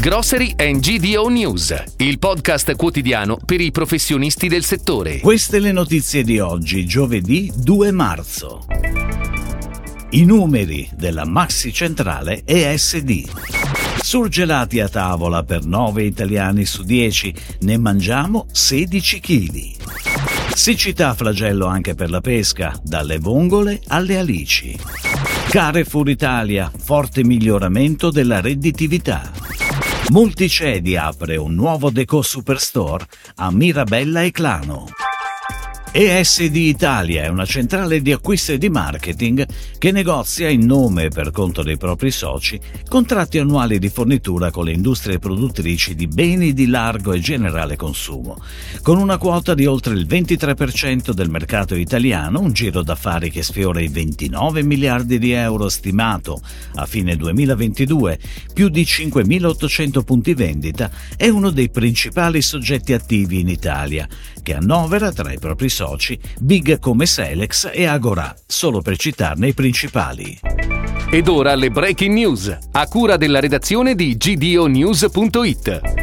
Grocery and GDO News, il podcast quotidiano per i professionisti del settore. Queste le notizie di oggi, giovedì 2 marzo. I numeri della Maxi Centrale ESD. Surgelati a tavola per 9 italiani su 10, ne mangiamo 16 kg. Siccità flagello anche per la pesca, dalle vongole alle alici. Carrefour Italia, forte miglioramento della redditività. Multicedi apre un nuovo Decò Superstore a Mirabella Eclano. ESD Italia è una centrale di acquisto e di marketing che negozia in nome e per conto dei propri soci contratti annuali di fornitura con le industrie produttrici di beni di largo e generale consumo, con una quota di oltre il 23% del mercato italiano, un giro d'affari che sfiora i 29 miliardi di euro stimato a fine 2022, più di 5.800 punti vendita, è uno dei principali soggetti attivi in Italia, che annovera tra i propri soci big come Selex e Agorà, solo per citarne i principali. Ed ora le breaking news, a cura della redazione di GDOnews.it.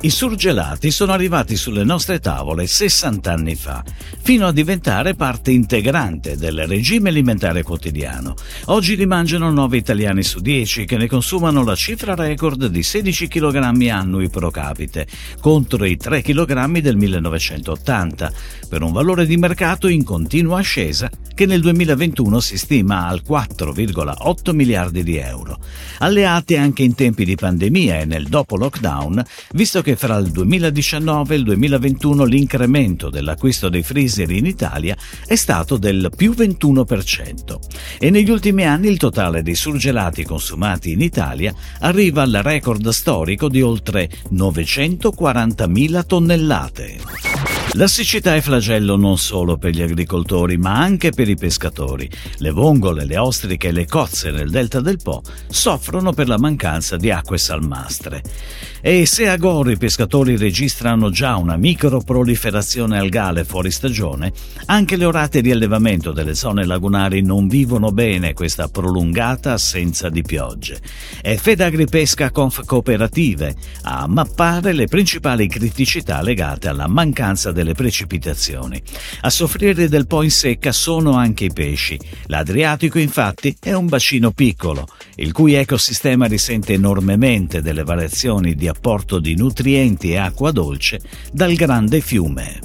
I surgelati sono arrivati sulle nostre tavole 60 anni fa, fino a diventare parte integrante del regime alimentare quotidiano. Oggi li mangiano 9 italiani su 10 che ne consumano la cifra record di 16 kg annui pro capite, contro i 3 kg del 1980, per un valore di mercato in continua ascesa che nel 2021 si stima al 4,8 miliardi di euro. Alleati anche in tempi di pandemia e nel dopo lockdown, visto che fra il 2019 e il 2021 l'incremento dell'acquisto dei freezer in Italia è stato del più 21%. E negli ultimi anni il totale dei surgelati consumati in Italia arriva al record storico di oltre 940.000 tonnellate. La siccità è flagello non solo per gli agricoltori, ma anche per i pescatori. Le vongole, le ostriche e le cozze nel Delta del Po soffrono per la mancanza di acque salmastre. E se a Goro i pescatori registrano già una microproliferazione algale fuori stagione, anche le orate di allevamento delle zone lagunari non vivono bene questa prolungata assenza di piogge. È Fedagri Pesca Conf Cooperative a mappare le principali criticità legate alla mancanza delle precipitazioni. A soffrire del po' in secca sono anche i pesci. L'Adriatico, infatti, è un bacino piccolo, il cui ecosistema risente enormemente delle variazioni di apporto di nutrienti e acqua dolce dal grande fiume.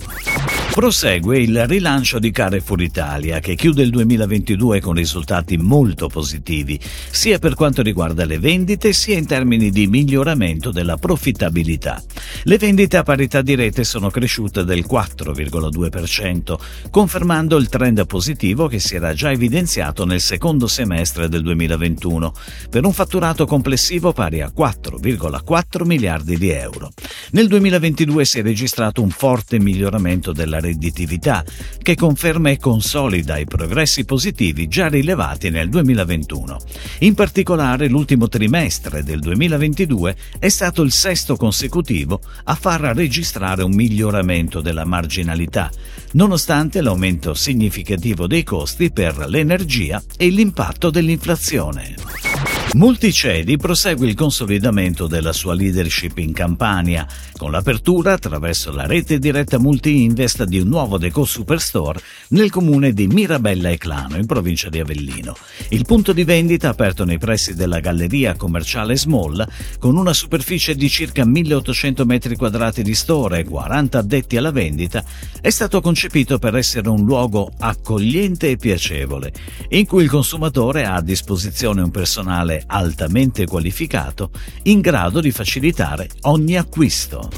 Prosegue il rilancio di Carrefour Italia, che chiude il 2022 con risultati molto positivi, sia per quanto riguarda le vendite, sia in termini di miglioramento della profittabilità. Le vendite a parità di rete sono cresciute del 4,2%, confermando il trend positivo che si era già evidenziato nel secondo semestre del 2021, per un fatturato complessivo pari a 4,4 miliardi di euro. Nel 2022 si è registrato un forte miglioramento della redditività, che conferma e consolida i progressi positivi già rilevati nel 2021. In particolare, l'ultimo trimestre del 2022 è stato il sesto consecutivo a far registrare un miglioramento della marginalità, nonostante l'aumento significativo dei costi per l'energia e l'impatto dell'inflazione. Multicedi prosegue il consolidamento della sua leadership in Campania, con l'apertura attraverso la rete diretta Multi-Invest di un nuovo Decò Superstore nel comune di Mirabella Eclano, in provincia di Avellino. Il punto di vendita, aperto nei pressi della galleria commerciale Small, con una superficie di circa 1.800 metri quadrati di store e 40 addetti alla vendita, è stato concepito per essere un luogo accogliente e piacevole, in cui il consumatore ha a disposizione un personale altamente qualificato, in grado di facilitare ogni acquisto.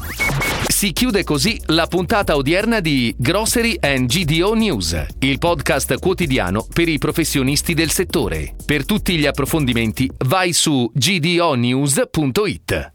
Si chiude così la puntata odierna di Grocery and GDO News, il podcast quotidiano per i professionisti del settore. Per tutti gli approfondimenti vai su gdonews.it.